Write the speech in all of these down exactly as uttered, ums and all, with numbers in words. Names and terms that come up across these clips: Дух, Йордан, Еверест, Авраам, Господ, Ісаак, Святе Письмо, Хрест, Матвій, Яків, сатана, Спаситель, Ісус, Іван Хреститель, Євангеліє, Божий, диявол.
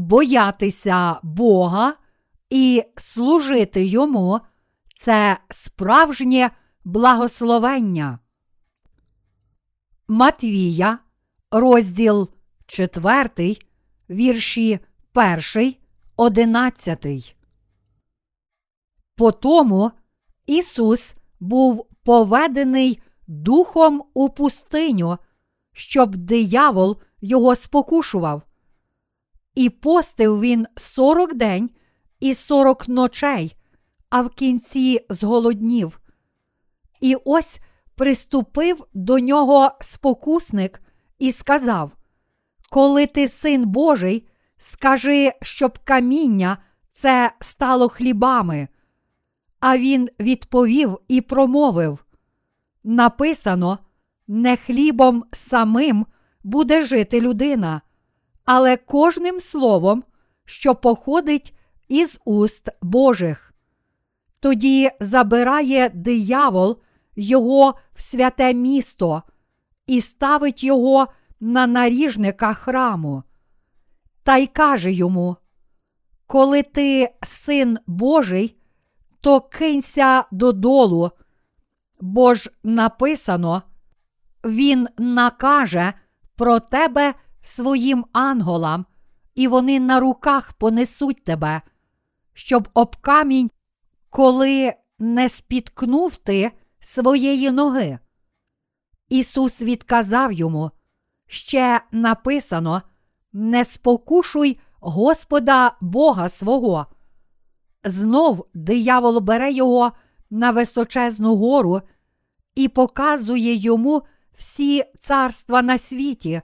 боятися Бога і служити Йому – це справжнє благословення. Матвія, розділ четвертий, вірші перший, одинадцятий. Потому Ісус був поведений Духом у пустиню, щоб диявол його спокушував. І постив він сорок день і сорок ночей, а в кінці зголоднів. І ось приступив до нього спокусник і сказав: «Коли ти син Божий, скажи, щоб каміння це стало хлібами». А він відповів і промовив: «Написано, не хлібом самим буде жити людина, але кожним словом, що походить із уст Божих». Тоді забирає диявол його в святе місто і ставить його на наріжника храму. Та й каже йому: «Коли ти син Божий, то кинься додолу, бо ж написано: Він накаже про тебе своїм анголам, і вони на руках понесуть тебе, щоб об камінь, коли не спіткнув ти своєї ноги». Ісус відказав йому: «Ще написано: не спокушуй Господа Бога свого». Знов диявол бере його на височезну гору і показує йому всі царства на світі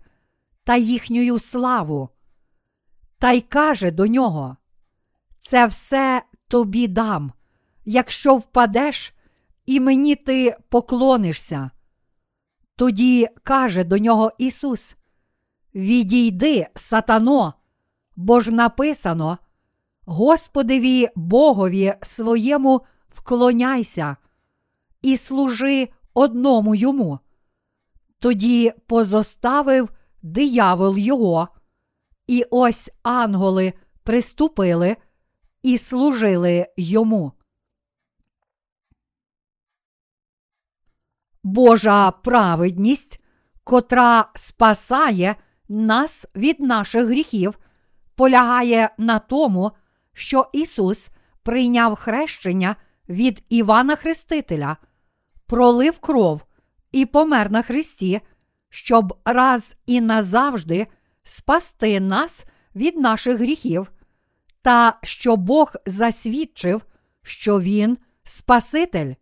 та їхню славу. Та й каже до нього: «Це все тобі дам, якщо впадеш, і мені ти поклонишся». Тоді каже до нього Ісус: «Відійди, сатано, бо ж написано: Господеві Богові своєму вклоняйся і служи одному йому». Тоді позоставив диявол його, і ось анголи приступили і служили йому. Божа праведність, котра спасає нас від наших гріхів, полягає на тому, що Ісус прийняв хрещення від Івана Хрестителя, пролив кров і помер на хресті, щоб раз і назавжди спасти нас від наших гріхів, та що Бог засвідчив, що Він – Спаситель.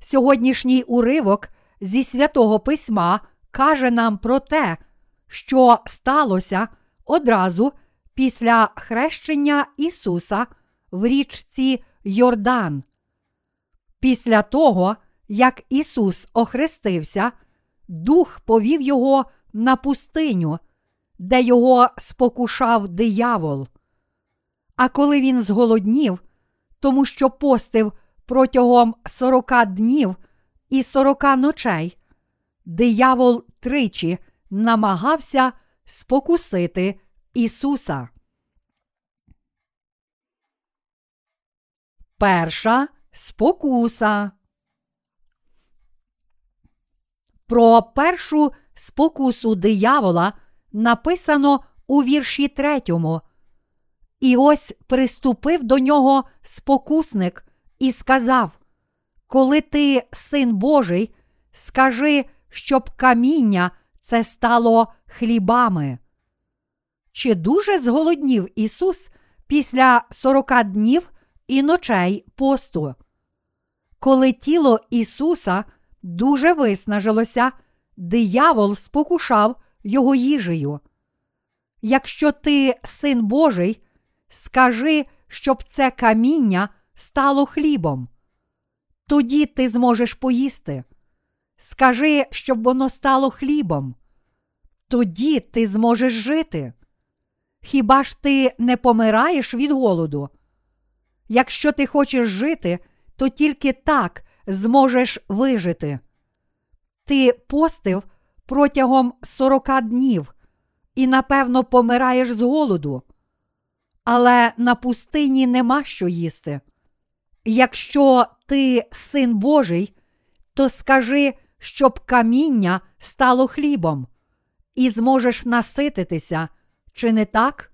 Сьогоднішній уривок зі Святого Письма каже нам про те, що сталося одразу після хрещення Ісуса в річці Йордан. Після того, як Ісус охрестився, Дух повів його на пустиню, де його спокушав диявол. А коли він зголоднів, тому що постив протягом сорока днів і сорока ночей, диявол тричі намагався спокусити Ісуса. Перша спокуса. Про першу спокусу диявола написано у вірші третьому. І ось приступив до нього спокусник і сказав: «Коли ти син Божий, скажи, щоб каміння це стало хлібами». Чи дуже зголоднів Ісус після сорока днів і ночей посту? Коли тіло Ісуса дуже виснажилося, диявол спокушав його їжею. «Якщо ти син Божий, скажи, щоб це каміння стало хлібом. Тоді ти зможеш поїсти. Скажи, щоб воно стало хлібом. Тоді ти зможеш жити. Хіба ж ти не помираєш від голоду? Якщо ти хочеш жити, то тільки так зможеш вижити. Ти постив протягом сорока днів і, напевно, помираєш з голоду. але на пустині нема що їсти. Якщо ти син Божий, то скажи, щоб каміння стало хлібом, і зможеш насититися, чи не так?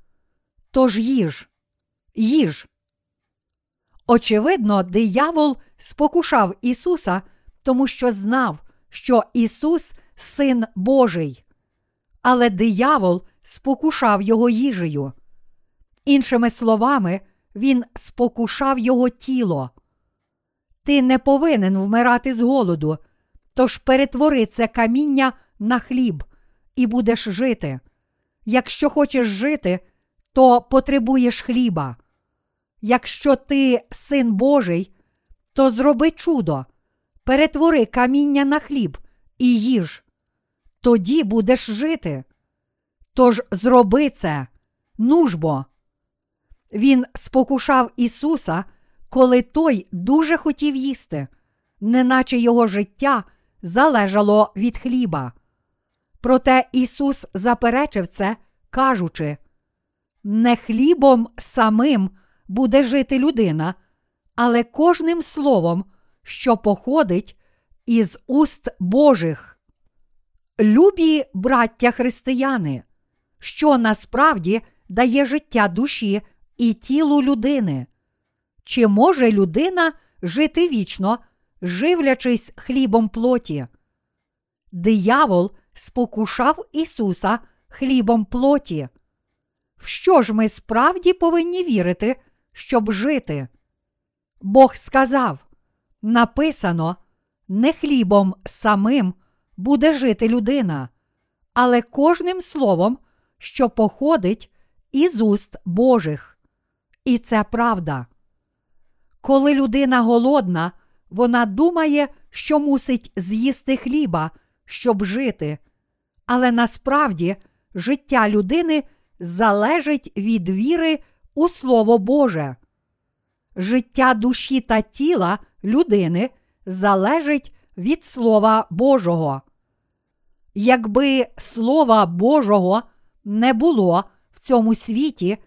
Тож їж, їж. Очевидно, диявол спокушав Ісуса, тому що знав, що Ісус – Син Божий. Але диявол спокушав його їжею. Іншими словами, він спокушав його тіло. Ти не повинен вмирати з голоду, тож перетвори це каміння на хліб і будеш жити. Якщо хочеш жити, то потребуєш хліба. Якщо ти син Божий, то зроби чудо, перетвори каміння на хліб і їж. Тоді будеш жити. Тож зроби це, нужбо. Він спокушав Ісуса, коли той дуже хотів їсти, неначе його життя залежало від хліба. Проте Ісус заперечив це, кажучи: «Не хлібом самим буде жити людина, але кожним словом, що походить із уст Божих». Любі браття-християни, що насправді дає життя душі і тілу людини? Чи може людина жити вічно, живлячись хлібом плоті? Диявол спокушав Ісуса хлібом плоті. В що ж ми справді повинні вірити, щоб жити? Бог сказав, написано, не хлібом самим буде жити людина, але кожним словом, що походить із уст Божих. І це правда. Коли людина голодна, вона думає, що мусить з'їсти хліба, щоб жити. Але насправді життя людини залежить від віри у Слово Боже. Життя душі та тіла людини залежить від Слова Божого. Якби Слова Божого не було в цьому світі,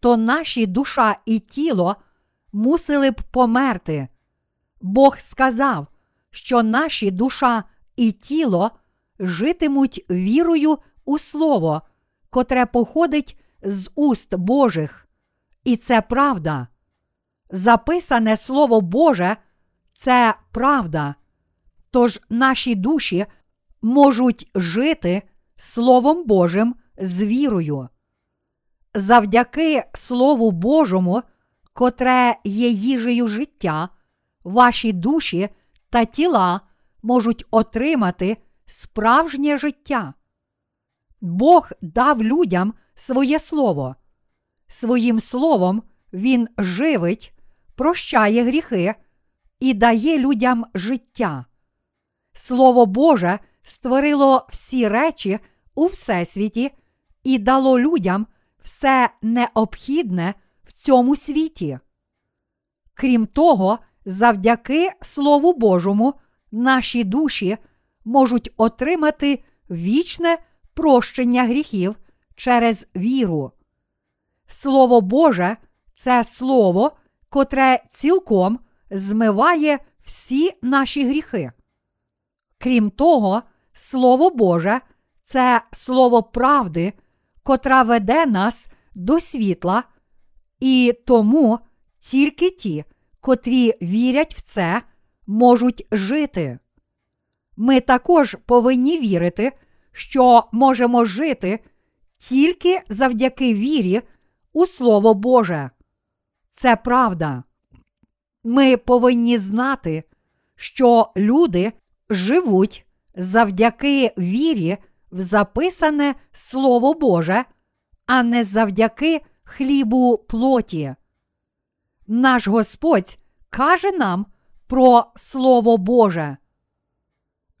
то наші душа і тіло мусили б померти. Бог сказав, що наші душа і тіло житимуть вірою у Слово, котре походить з уст Божих. І це правда. Записане Слово Боже – це правда. Тож наші душі можуть жити Словом Божим з вірою. Завдяки Слову Божому, котре є їжею життя, ваші душі та тіла можуть отримати справжнє життя. Бог дав людям своє слово. Своїм словом Він живить, прощає гріхи і дає людям життя. Слово Боже створило всі речі у всесвіті і дало людям все необхідне в цьому світі. Крім того, завдяки Слову Божому наші душі можуть отримати вічне прощення гріхів через віру. Слово Боже – це слово, котре цілком змиває всі наші гріхи. Крім того, Слово Боже – це слово правди, котра веде нас до світла, і тому тільки ті, котрі вірять в це, можуть жити. Ми також повинні вірити, що можемо жити тільки завдяки вірі у Слово Боже. Це правда. Ми повинні знати, що люди живуть завдяки вірі в записане Слово Боже, а не завдяки хлібу плоті. Наш Господь каже нам про Слово Боже.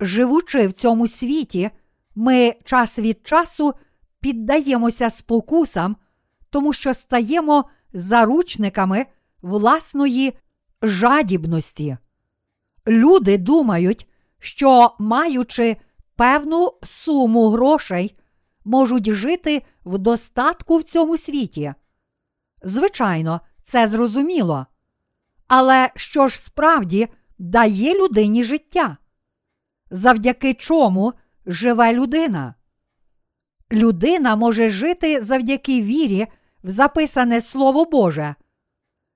Живучи в цьому світі, ми час від часу піддаємося спокусам, тому що стаємо заручниками власної жадібності. Люди думають, що, маючи певну суму грошей, можуть жити в достатку в цьому світі. Звичайно, це зрозуміло. Але що ж справді дає людині життя? Завдяки чому живе людина? Людина може жити завдяки вірі в записане Слово Боже.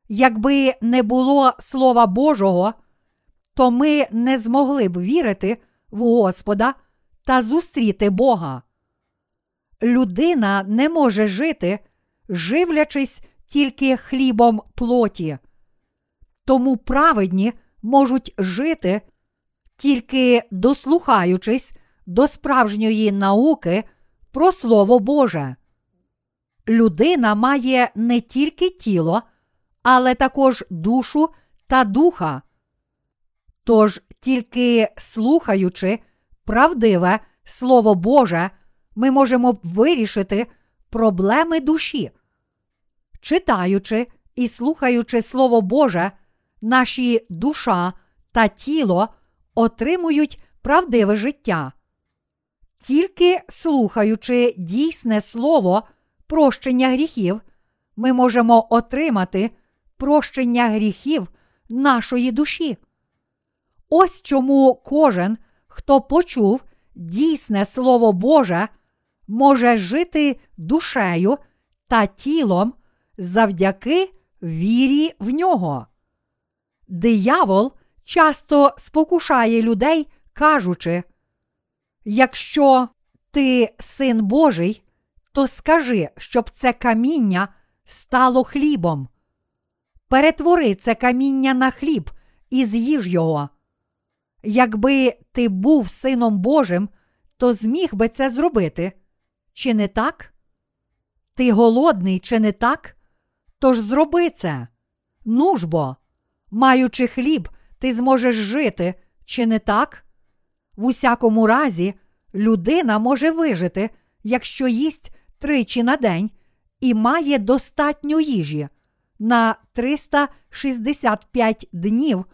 Якби не було Слова Божого, то ми не змогли б вірити в Господа та зустріти Бога. Людина не може жити, живлячись тільки хлібом плоті. Тому праведні можуть жити, тільки дослухаючись до справжньої науки про Слово Боже. Людина має не тільки тіло, але також душу та духа. Тож тільки слухаючи правдиве Слово Боже, ми можемо вирішити проблеми душі. Читаючи і слухаючи Слово Боже, наші душа та тіло отримують правдиве життя. Тільки слухаючи дійсне слово прощення гріхів, ми можемо отримати прощення гріхів нашої душі. Ось чому кожен, хто почув дійсне Слово Боже, може жити душею та тілом завдяки вірі в нього. Диявол часто спокушає людей, кажучи: «Якщо ти син Божий, то скажи, щоб це каміння стало хлібом. Перетвори це каміння на хліб і з'їж його. Якби ти був сином Божим, то зміг би це зробити. Чи не так? Ти голодний, чи не так? Тож зроби це. Ну ж бо, маючи хліб, ти зможеш жити, чи не так? В усякому разі, людина може вижити, якщо їсть тричі на день і має достатньо їжі на триста шістдесят п'ять днів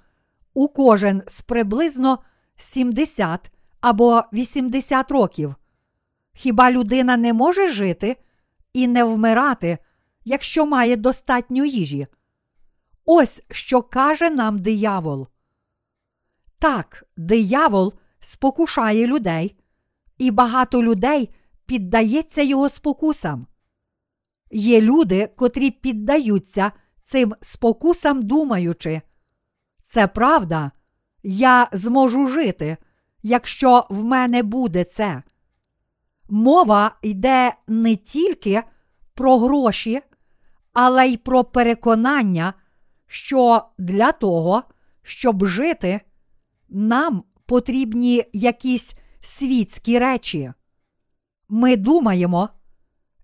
у кожен з приблизно сімдесят або вісімдесят років. Хіба людина не може жити і не вмирати, якщо має достатньо їжі? Ось що каже нам диявол. Так, диявол спокушає людей, і багато людей піддається його спокусам. Є люди, котрі піддаються цим спокусам, думаючи: «Це правда, я зможу жити, якщо в мене буде це». Мова йде не тільки про гроші, але й про переконання, що для того, щоб жити, нам потрібні якісь світські речі. Ми думаємо: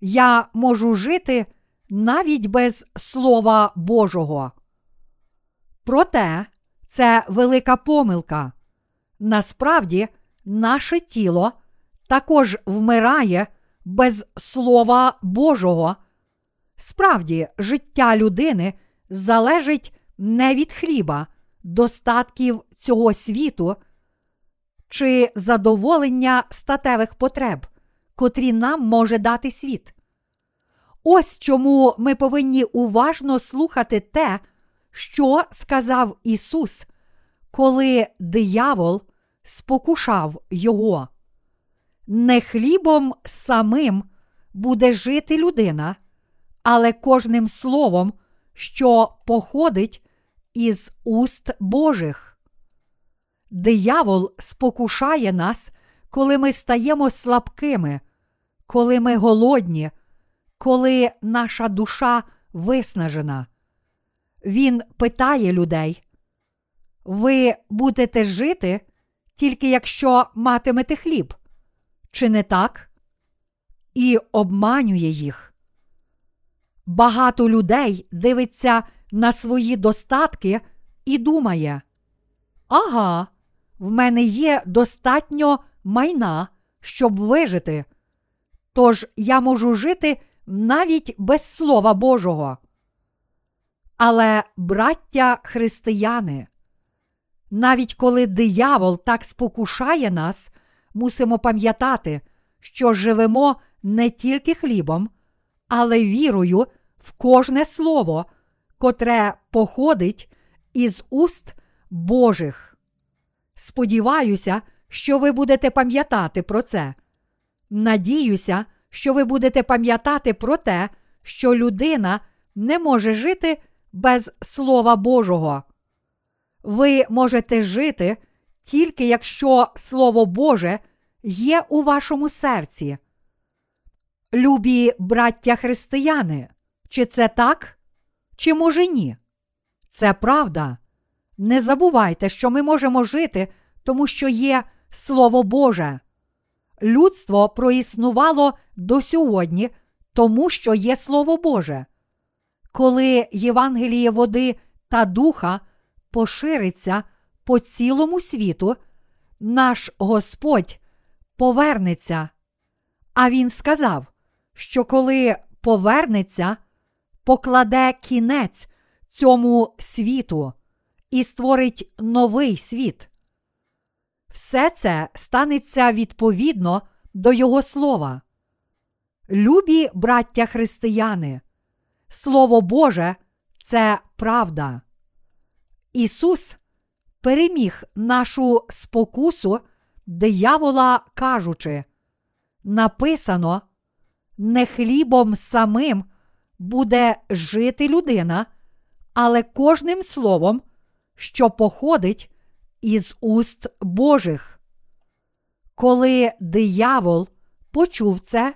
«Я можу жити навіть без Слова Божого». Проте це велика помилка. Насправді, наше тіло також вмирає без Слова Божого. Справді, життя людини залежить не від хліба, достатків цього світу чи задоволення статевих потреб, котрі нам може дати світ. Ось чому ми повинні уважно слухати те, що сказав Ісус, коли диявол спокушав його. Не хлібом самим буде жити людина, але кожним словом, що походить із уст Божих. Диявол спокушає нас, коли ми стаємо слабкими, коли ми голодні, коли наша душа виснажена. Він питає людей: «Ви будете жити, тільки якщо матимете хліб, чи не так?» І обманює їх. Багато людей дивиться на свої достатки і думає: «Ага, в мене є достатньо майна, щоб вижити, тож я можу жити навіть без Слова Божого». Але, браття християни, навіть коли диявол так спокушає нас, мусимо пам'ятати, що живемо не тільки хлібом, але вірою в кожне слово, котре походить із уст Божих. Сподіваюся, що ви будете пам'ятати про це. Надіюся, що ви будете пам'ятати про те, що людина не може жити без Слова Божого. Ви можете жити тільки якщо Слово Боже є у вашому серці. Любі браття християни, чи це так, чи може ні? Це правда. Не забувайте, що ми можемо жити, тому що є Слово Боже. Людство проіснувало до сьогодні, тому що є Слово Боже. Коли Євангеліє води та духа пошириться по цілому світу, наш Господь повернеться. А Він сказав, що коли повернеться, покладе кінець цьому світу і створить новий світ. Все це станеться відповідно до Його слова. Любі браття християни, Слово Боже – це правда. Ісус переміг нашу спокусу диявола, кажучи: написано, не хлібом самим буде жити людина, але кожним словом, що походить із уст Божих. Коли диявол почув це,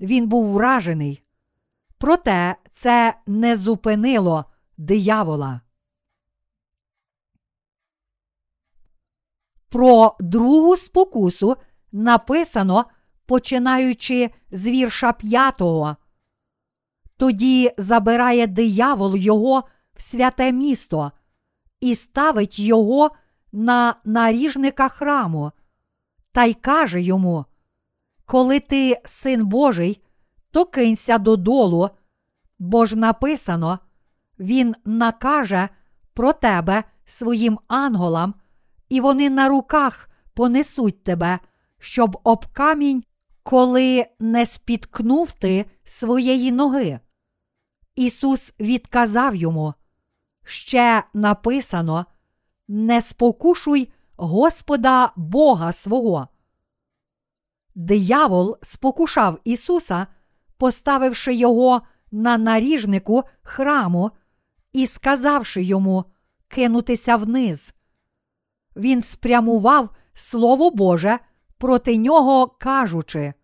він був вражений. Проте це не зупинило диявола. Про другу спокусу написано, починаючи з вірша п'ятого. Тоді забирає диявол його в святе місто і ставить його на наріжника храму, та й каже йому: коли ти син Божий, то кинься додолу, бо ж написано, він накаже про тебе своїм анголам, і вони на руках понесуть тебе, щоб об камінь, коли не спіткнув ти своєї ноги. Ісус відказав йому: ще написано, не спокушуй Господа Бога свого. Диявол спокушав Ісуса, поставивши його на наріжнику храму і сказавши йому кинутися вниз. Він спрямував Слово Боже проти нього, кажучи: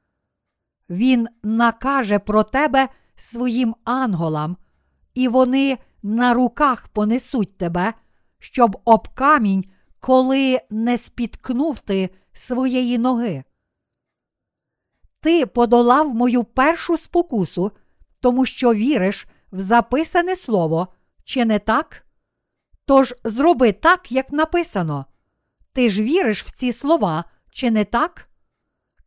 він накаже про тебе своїм анголам, і вони на руках понесуть тебе, щоб об камінь, коли не спіткнув ти своєї ноги. Ти подолав мою першу спокусу, тому що віриш в записане слово, чи не так? Тож зроби так, як написано. Ти ж віриш в ці слова, чи не так?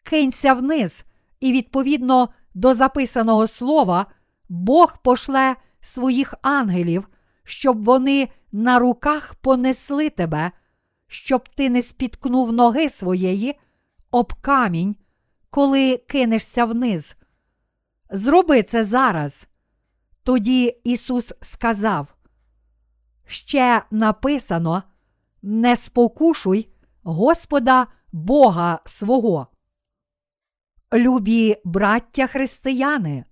Кинься вниз, і відповідно до записаного слова Бог пошле своїх ангелів, щоб вони на руках понесли тебе, щоб ти не спіткнув ноги своєї об камінь, коли кинешся вниз. Зроби це зараз. Тоді Ісус сказав: ще написано, не спокушуй Господа Бога свого. Любі браття християни,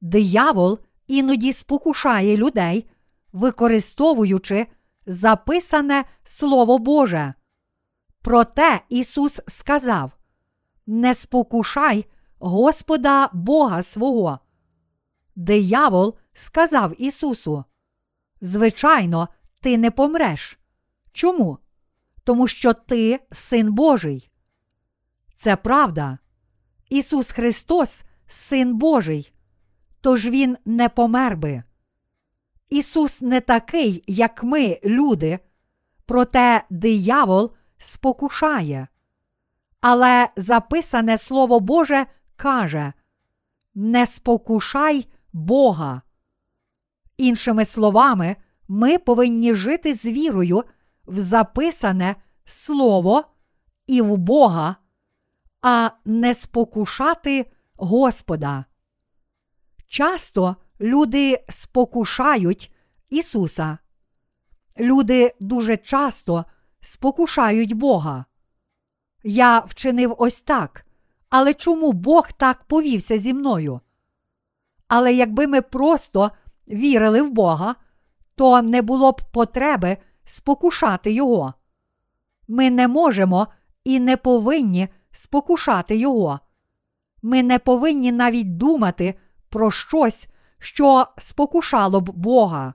диявол іноді спокушає людей, використовуючи записане Слово Боже. Проте Ісус сказав: не спокушай Господа Бога свого. Диявол сказав Ісусу: звичайно, ти не помреш. Чому? Тому що ти син Божий. Це правда. Ісус Христос – син Божий, тож він не помер би. Ісус не такий, як ми, люди, проте диявол спокушає. Але записане Слово Боже каже: не спокушай Бога. Іншими словами, ми повинні жити з вірою в записане Слово і в Бога, а не спокушати Господа. Часто Люди спокушають Ісуса. Люди дуже часто спокушають Бога. Я вчинив ось так, але чому Бог так повівся зі мною? Але якби ми просто вірили в Бога, то не було б потреби спокушати Його. Ми не можемо і не повинні спокушати Його. Ми не повинні навіть думати про щось, що спокушало б Бога.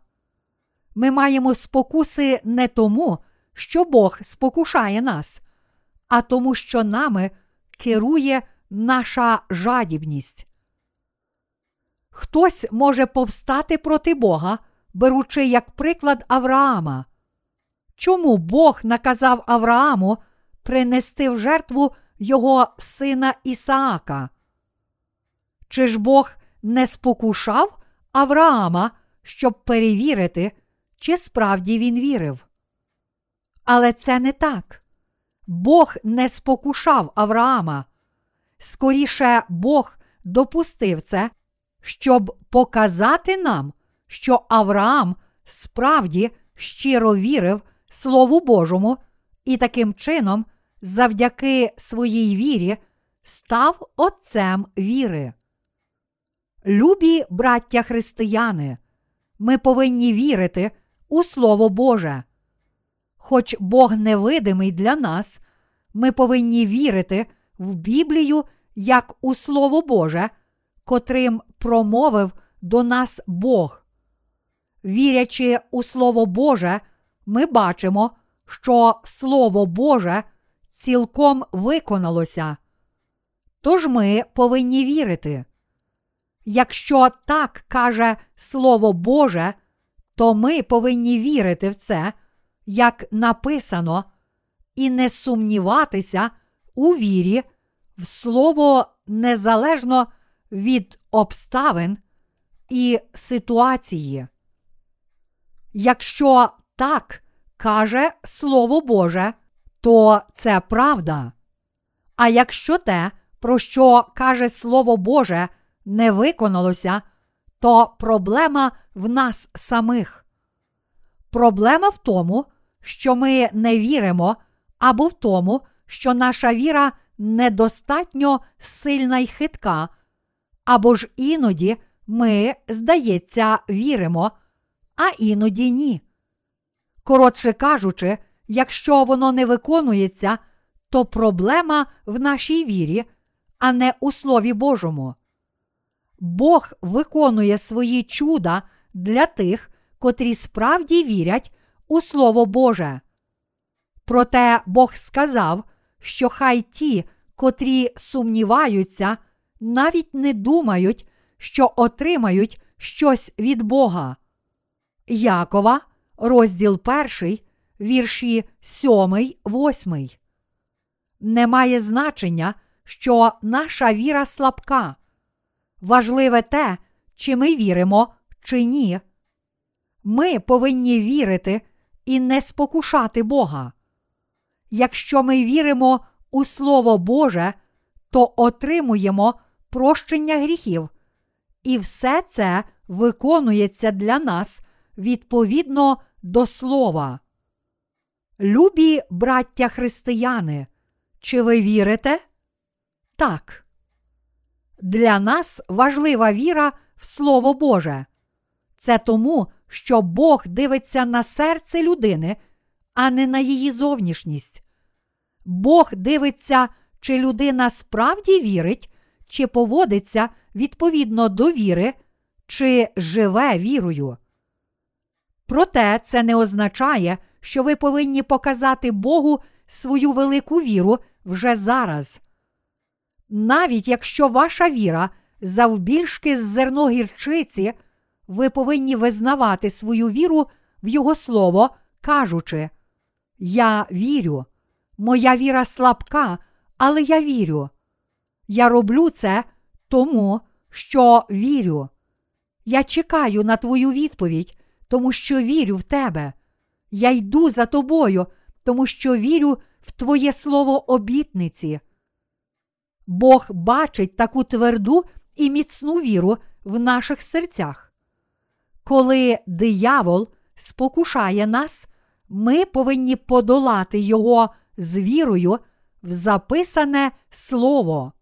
Ми маємо спокуси не тому, що Бог спокушає нас, а тому, що нами керує наша жадібність. Хтось може повстати проти Бога, беручи як приклад Авраама. Чому Бог наказав Аврааму принести в жертву його сина Ісаака? Чи ж Бог не спокушав Авраама, щоб перевірити, чи справді він вірив? Але це не так. Бог не спокушав Авраама. Скоріше, Бог допустив це, щоб показати нам, що Авраам справді щиро вірив Слову Божому і таким чином завдяки своїй вірі став отцем віри. Любі браття християни, ми повинні вірити у Слово Боже. Хоч Бог невидимий для нас, ми повинні вірити в Біблію як у Слово Боже, котрим промовив до нас Бог. Вірячи у Слово Боже, ми бачимо, що Слово Боже цілком виконалося. Тож ми повинні вірити. Якщо так каже Слово Боже, то ми повинні вірити в це, як написано, і не сумніватися у вірі в Слово незалежно від обставин і ситуації. Якщо так каже Слово Боже, то це правда. А якщо те, про що каже Слово Боже, не виконалося, то проблема в нас самих. Проблема в тому, що ми не віримо, або в тому, що наша віра недостатньо сильна й хитка, або ж іноді ми, здається, віримо, а іноді ні. Коротше кажучи, якщо воно не виконується, то проблема в нашій вірі, а не у Слові Божому. Бог виконує свої чуда для тих, котрі справді вірять у Слово Боже. Проте Бог сказав, що хай ті, котрі сумніваються, навіть не думають, що отримають щось від Бога. Якова, розділ перший, вірші сьомий-восьмий. Немає значення, що наша віра слабка. Важливе те, чи ми віримо, чи ні. Ми повинні вірити і не спокушати Бога. Якщо ми віримо у Слово Боже, то отримуємо прощення гріхів, і все це виконується для нас відповідно до Слова. Любі браття християни, чи ви вірите? Так. Для нас важлива віра в Слово Боже. Це тому, що Бог дивиться на серце людини, а не на її зовнішність. Бог дивиться, чи людина справді вірить, чи поводиться відповідно до віри, чи живе вірою. Проте це не означає, що ви повинні показати Богу свою велику віру вже зараз. Навіть якщо ваша віра завбільшки з зерно гірчиці, ви повинні визнавати свою віру в Його Слово, кажучи: «Я вірю, моя віра слабка, але я вірю. Я роблю це тому, що вірю. Я чекаю на твою відповідь, тому що вірю в тебе. Я йду за тобою, тому що вірю в твоє слово обітниці». Бог бачить таку тверду і міцну віру в наших серцях. Коли диявол спокушає нас, ми повинні подолати його з вірою в записане слово.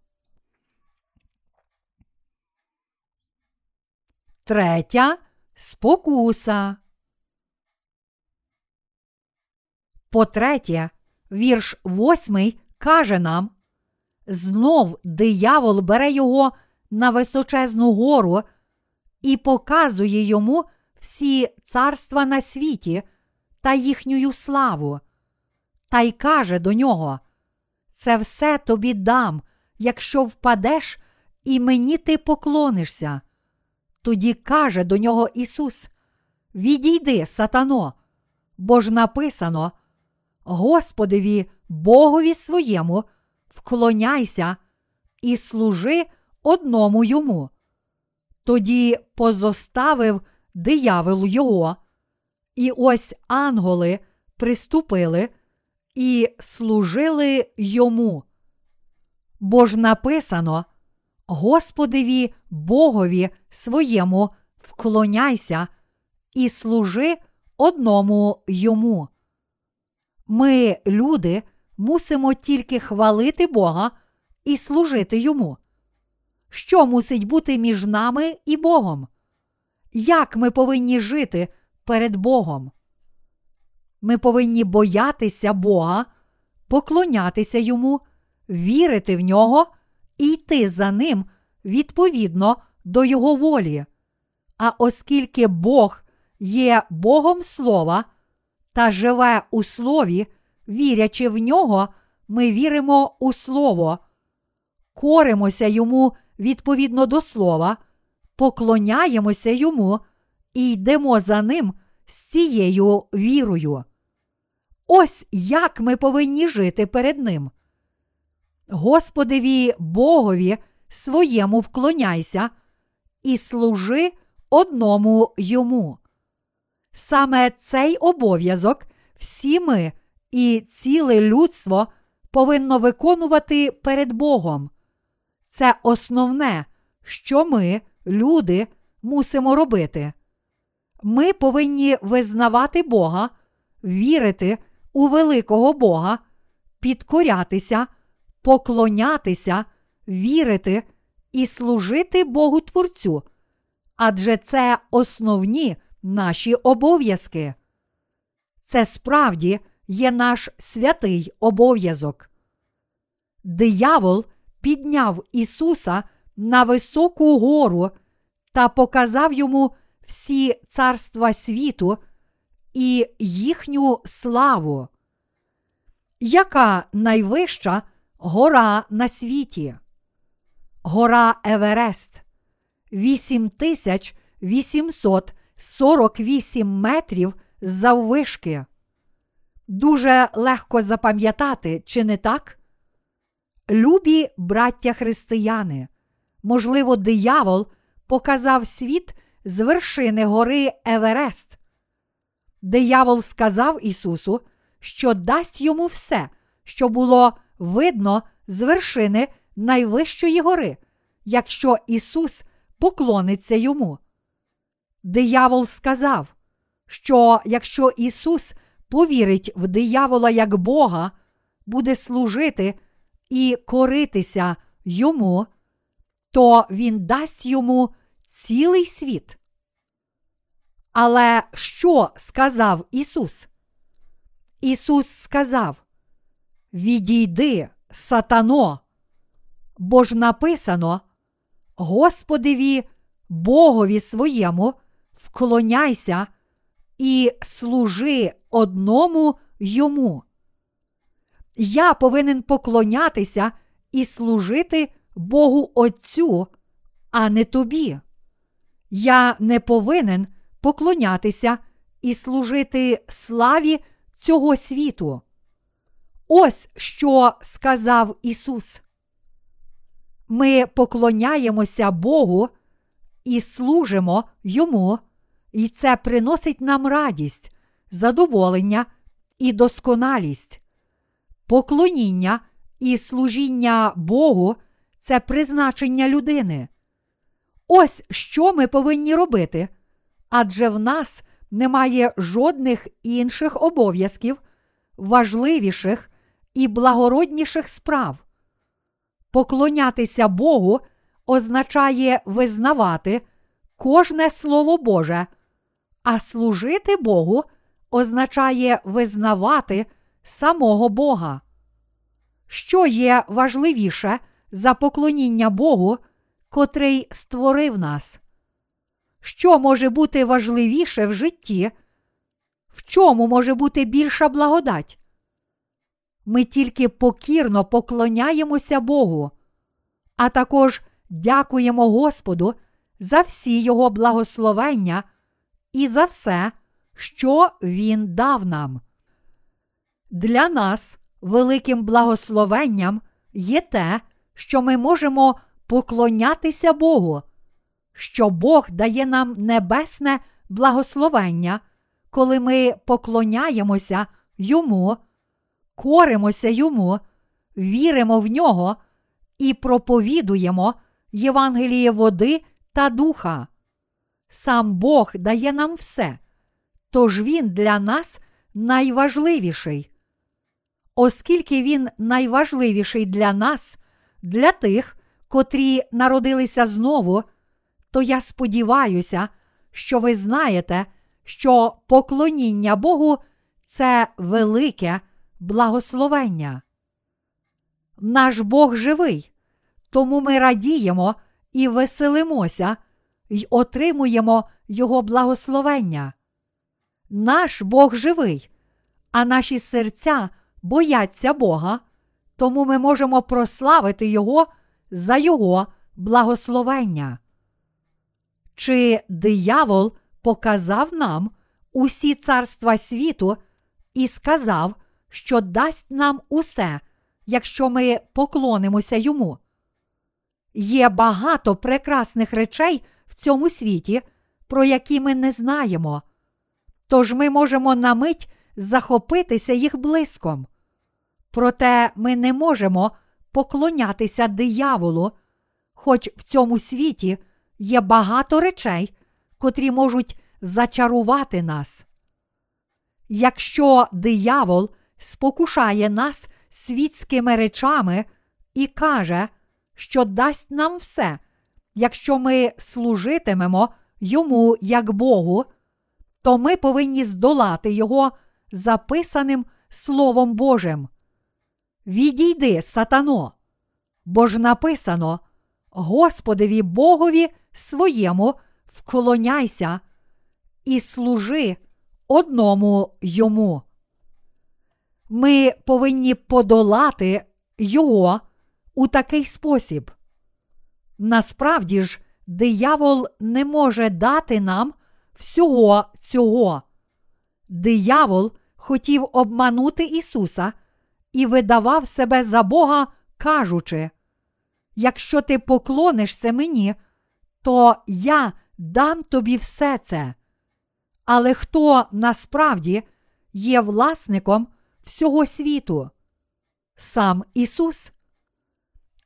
Третя спокуса. По-третє, вірш восьмий каже нам: «Знов диявол бере його на височезну гору і показує йому всі царства на світі та їхню славу. Та й каже до нього: це все тобі дам, якщо впадеш, і мені ти поклонишся». Тоді каже до нього Ісус: «Відійди, сатано, бо ж написано: Господеві Богові своєму вклоняйся і служи одному йому». Тоді позоставив диявол його, і ось ангели приступили і служили йому. Бо ж написано: «Господеві Богові своєму вклоняйся і служи одному йому». Ми, люди, мусимо тільки хвалити Бога і служити йому. Що мусить бути між нами і Богом? Як ми повинні жити перед Богом? Ми повинні боятися Бога, поклонятися йому, вірити в нього і йти за ним відповідно до його волі. А оскільки Бог є Богом слова та живе у слові, вірячи в нього, ми віримо у слово, коримося йому відповідно до слова, поклоняємося йому і йдемо за ним з цією вірою. Ось як ми повинні жити перед ним. «Господеві Богові своєму вклоняйся і служи одному йому». Саме цей обов'язок всі ми і ціле людство повинно виконувати перед Богом. Це основне, що ми, люди, мусимо робити. Ми повинні визнавати Бога, вірити у великого Бога, підкорятися, поклонятися, вірити і служити Богу Творцю, адже це основні наші обов'язки. Це справді є наш святий обов'язок. Диявол підняв Ісуса на високу гору та показав йому всі царства світу і їхню славу. Яка найвища гора на світі? Гора Еверест. вісім тисяч вісімсот сорок вісім метрів заввишки. Дуже легко запам'ятати, чи не так? Любі браття-християни, можливо, диявол показав світ з вершини гори Еверест. Диявол сказав Ісусу, що дасть йому все, що було видно з вершини найвищої гори, якщо Ісус поклониться йому. Диявол сказав, що якщо Ісус повірить в диявола як Бога, буде служити і коритися йому, то він дасть йому цілий світ. Але що сказав Ісус? Ісус сказав: «Відійди, сатано, бо ж написано: Господеві Богові своєму вклоняйся і служи одному йому». Я повинен поклонятися і служити Богу Отцю, а не тобі. Я не повинен поклонятися і служити славі цього світу. Ось що сказав Ісус. Ми поклоняємося Богу і служимо йому, і це приносить нам радість, задоволення і досконалість. Поклоніння і служіння Богу – це призначення людини. Ось що ми повинні робити, адже в нас немає жодних інших обов'язків, важливіших і благородніших справ. Поклонятися Богу означає визнавати кожне Слово Боже, а служити Богу означає визнавати самого Бога. Що є важливіше за поклоніння Богу, котрий створив нас? Що може бути важливіше в житті? В чому може бути більша благодать? Ми тільки покірно поклоняємося Богу, а також дякуємо Господу за всі Його благословення і за все, що Він дав нам. Для нас великим благословенням є те, що ми можемо поклонятися Богу, що Бог дає нам небесне благословення, коли ми поклоняємося Йому, коримося Йому, віримо в Нього і проповідуємо Євангеліє води та духа. Сам Бог дає нам все, тож Він для нас найважливіший. Оскільки Він найважливіший для нас, для тих, котрі народилися знову, то я сподіваюся, що ви знаєте, що поклоніння Богу – це велике благословення. Наш Бог живий, тому ми радіємо і веселимося, й отримуємо Його благословення. Наш Бог живий, а наші серця бояться Бога, тому ми можемо прославити Його за Його благословення. Чи диявол показав нам усі царства світу і сказав, що дасть нам усе, якщо ми поклонимося йому? Є багато прекрасних речей в цьому світі, про які ми не знаємо, тож ми можемо на мить захопитися їх блиском. Проте ми не можемо поклонятися дияволу, хоч в цьому світі є багато речей, котрі можуть зачарувати нас. Якщо диявол спокушає нас світськими речами і каже, що дасть нам все, якщо ми служитимемо йому як Богу, то ми повинні здолати його записаним Словом Божим. «Відійди, сатано!» Бо ж написано: «Господеві Богові своєму вклоняйся і служи одному йому». Ми повинні подолати його у такий спосіб. Насправді ж, диявол не може дати нам всього цього. Диявол хотів обманути Ісуса і видавав себе за Бога, кажучи: «Якщо ти поклонишся мені, то я дам тобі все це». Але хто насправді є власником всього світу? Сам Ісус.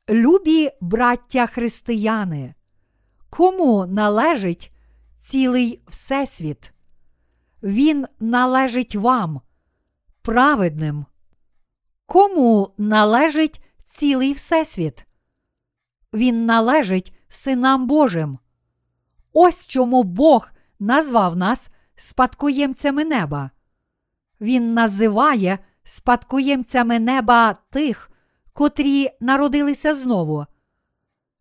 Любі браття християни, кому належить цілий всесвіт? Він належить вам, праведним. Кому належить цілий всесвіт? Він належить синам Божим. Ось чому Бог назвав нас спадкоємцями неба. Він називає спадкоємцями неба тих, котрі народилися знову.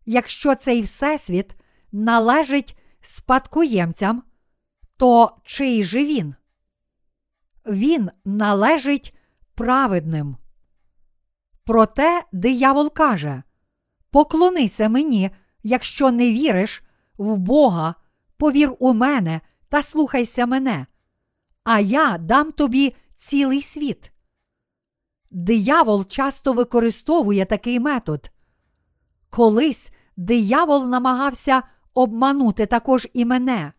Якщо цей всесвіт належить спадкоємцям, то чий же він? Він належить праведним. Проте диявол каже: «Поклонися мені, якщо не віриш в Бога, повір у мене та слухайся мене, а я дам тобі цілий світ». Диявол часто використовує такий метод. Колись диявол намагався обманути також і мене.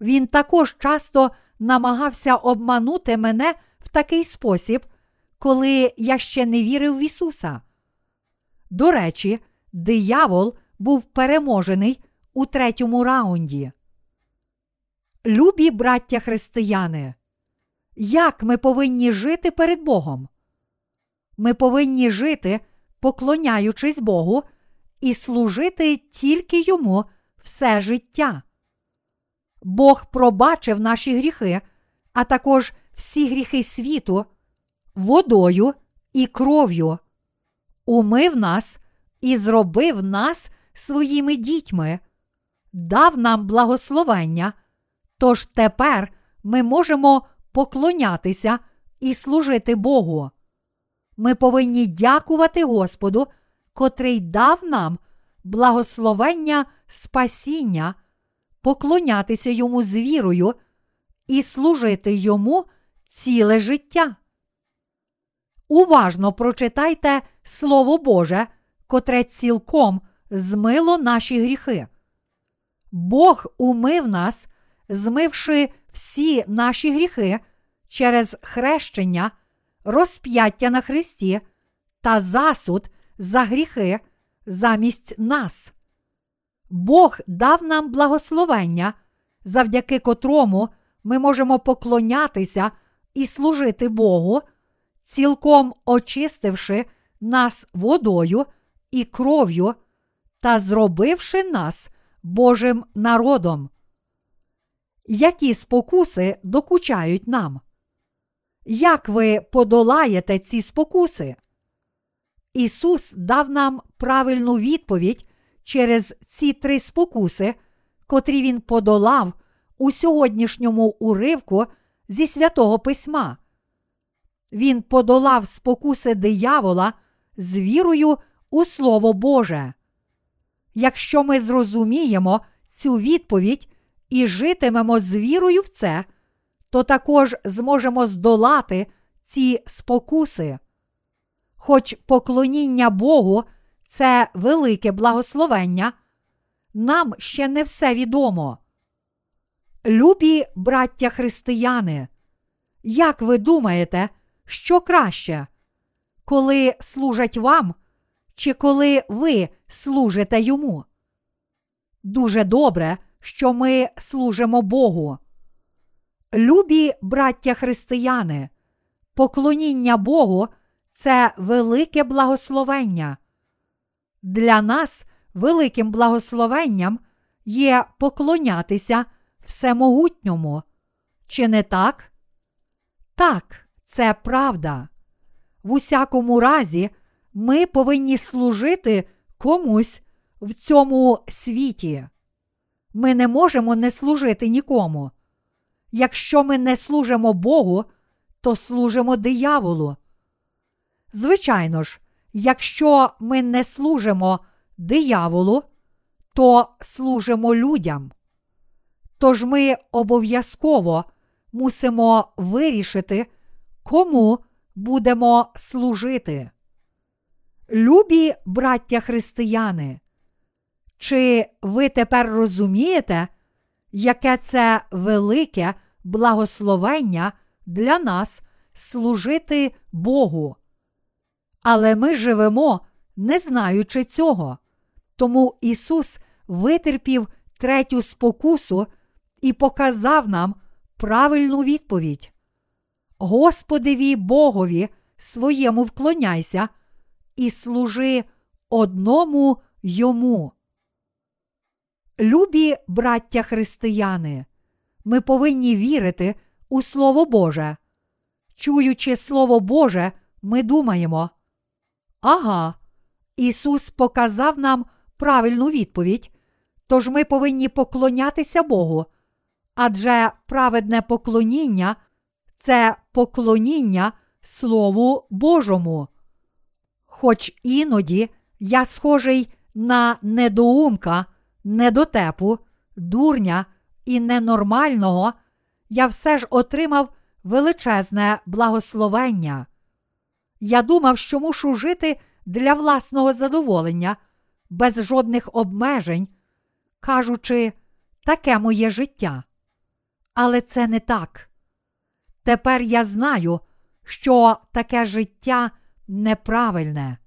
Він також часто намагався обманути мене в такий спосіб, коли я ще не вірив в Ісуса. До речі, диявол був переможений у третьому раунді. Любі браття християни, як ми повинні жити перед Богом? Ми повинні жити, поклоняючись Богу, і служити тільки Йому все життя. Бог пробачив наші гріхи, а також всі гріхи світу, водою і кров'ю, умив нас і зробив нас своїми дітьми, дав нам благословення, тож тепер ми можемо поклонятися і служити Богу. Ми повинні дякувати Господу, котрий дав нам благословення спасіння, поклонятися Йому з вірою і служити Йому ціле життя. Уважно прочитайте Слово Боже, котре цілком змило наші гріхи. Бог умив нас, змивши всі наші гріхи через хрещення, розп'яття на хресті та засуд за гріхи замість нас. Бог дав нам благословення, завдяки котрому ми можемо поклонятися і служити Богу, цілком очистивши нас водою і кров'ю та зробивши нас Божим народом. Які спокуси докучають нам? Як ви подолаєте ці спокуси? Ісус дав нам правильну відповідь через ці три спокуси, котрі Він подолав у сьогоднішньому уривку зі Святого Письма. Він подолав спокуси диявола з вірою у Слово Боже. Якщо ми зрозуміємо цю відповідь і житимемо з вірою в це, то також зможемо здолати ці спокуси. Хоч поклоніння Богу – це велике благословення, нам ще не все відомо. Любі браття християни, як ви думаєте, що краще, коли служать вам, чи коли ви служите Йому? Дуже добре, що ми служимо Богу. Любі браття християни, поклоніння Богу – це велике благословення. Для нас великим благословенням є поклонятися Всемогутньому. Чи не так? Так, це правда. В усякому разі, ми повинні служити комусь в цьому світі. Ми не можемо не служити нікому. Якщо ми не служимо Богу, то служимо дияволу. Звичайно ж, якщо ми не служимо дияволу, то служимо людям. Тож ми обов'язково мусимо вирішити, кому будемо служити. Любі браття християни, чи ви тепер розумієте, яке це велике благословення для нас служити Богу? Але ми живемо, не знаючи цього. Тому Ісус витерпів третю спокусу і показав нам правильну відповідь. Господеві Богові своєму вклоняйся і служи одному Йому. Любі браття християни, ми повинні вірити у Слово Боже. Чуючи Слово Боже, ми думаємо: ага, Ісус показав нам правильну відповідь, тож ми повинні поклонятися Богу, адже праведне поклоніння – це поклоніння Слову Божому. Хоч іноді я схожий на недоумка, недотепу, дурня і ненормального, я все ж отримав величезне благословення. Я думав, що мушу жити для власного задоволення, без жодних обмежень, кажучи, таке моє життя. Але це не так. Тепер я знаю, що таке життя неправильне.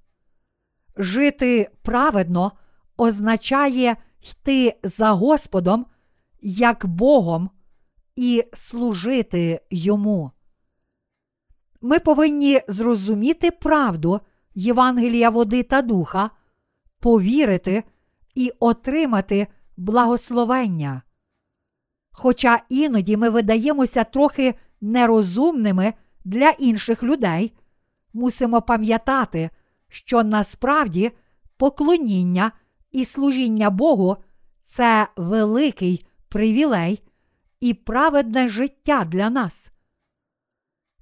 Жити праведно означає йти за Господом, як Богом, і служити йому. Ми повинні зрозуміти правду Євангелія води та духа, повірити і отримати благословення. Хоча іноді ми видаємося трохи нерозумними для інших людей, мусимо пам'ятати, що насправді поклоніння і служіння Богу – це великий привілей і праведне життя для нас.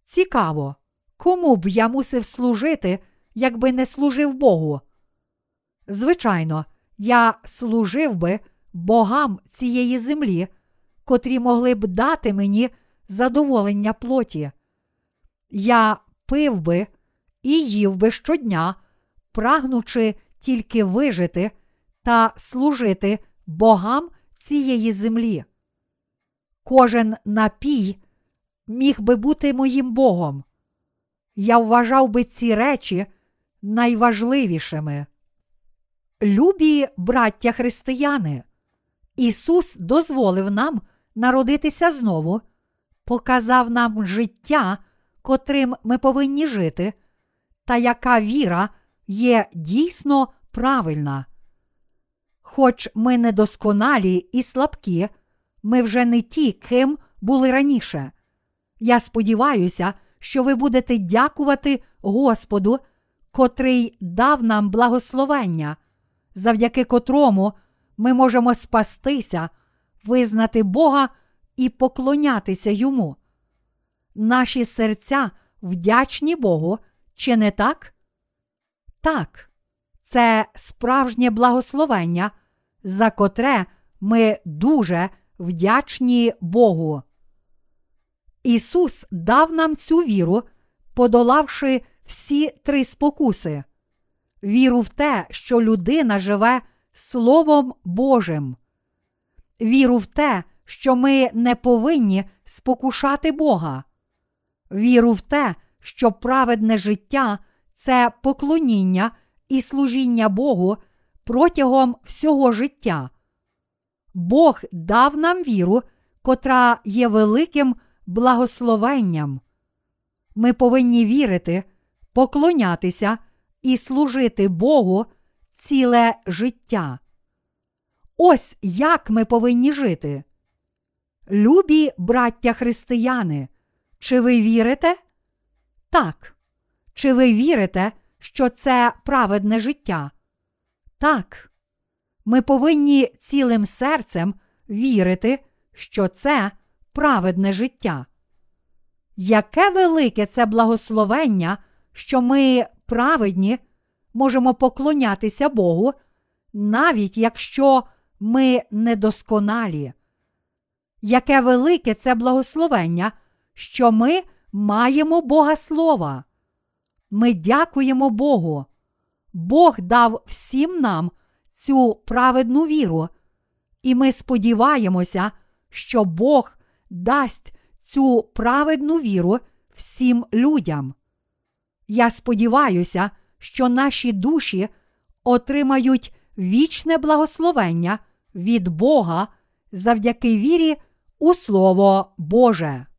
Цікаво, кому б я мусив служити, якби не служив Богу? Звичайно, я служив би богам цієї землі, котрі могли б дати мені задоволення плоті. Я пив би і їв би щодня, прагнучи тільки вижити та служити богам цієї землі. Кожен напій міг би бути моїм богом. Я вважав би ці речі найважливішими. Любі браття християни, Ісус дозволив нам народитися знову, показав нам життя, котрим ми повинні жити, та яка віра є дійсно правильна. Хоч ми недосконалі і слабкі, ми вже не ті, ким були раніше. Я сподіваюся, що ви будете дякувати Господу, котрий дав нам благословення, завдяки котрому ми можемо спастися, визнати Бога і поклонятися йому. Наші серця вдячні Богу, чи не так? Так, це справжнє благословення, за котре ми дуже вдячні Богу. Ісус дав нам цю віру, подолавши всі три спокуси. Віру в те, що людина живе Словом Божим. Віру в те, що ми не повинні спокушати Бога. Віру в те, що праведне життя – це поклоніння і служіння Богу протягом всього життя. Бог дав нам віру, котра є великим благословенням. Ми повинні вірити, поклонятися і служити Богу ціле життя. Ось як ми повинні жити. Любі браття християни, чи ви вірите? Так. Чи ви вірите, що це праведне життя? Так. Ми повинні цілим серцем вірити, що це праведне життя. Яке велике це благословення, що ми, праведні, можемо поклонятися Богу, навіть якщо ми недосконалі. Яке велике це благословення, що ми маємо Бога Слова. Ми дякуємо Богу. Бог дав всім нам цю праведну віру, і ми сподіваємося, що Бог дасть цю праведну віру всім людям. Я сподіваюся, що наші душі отримають вічне благословення від Бога завдяки вірі у Слово Боже.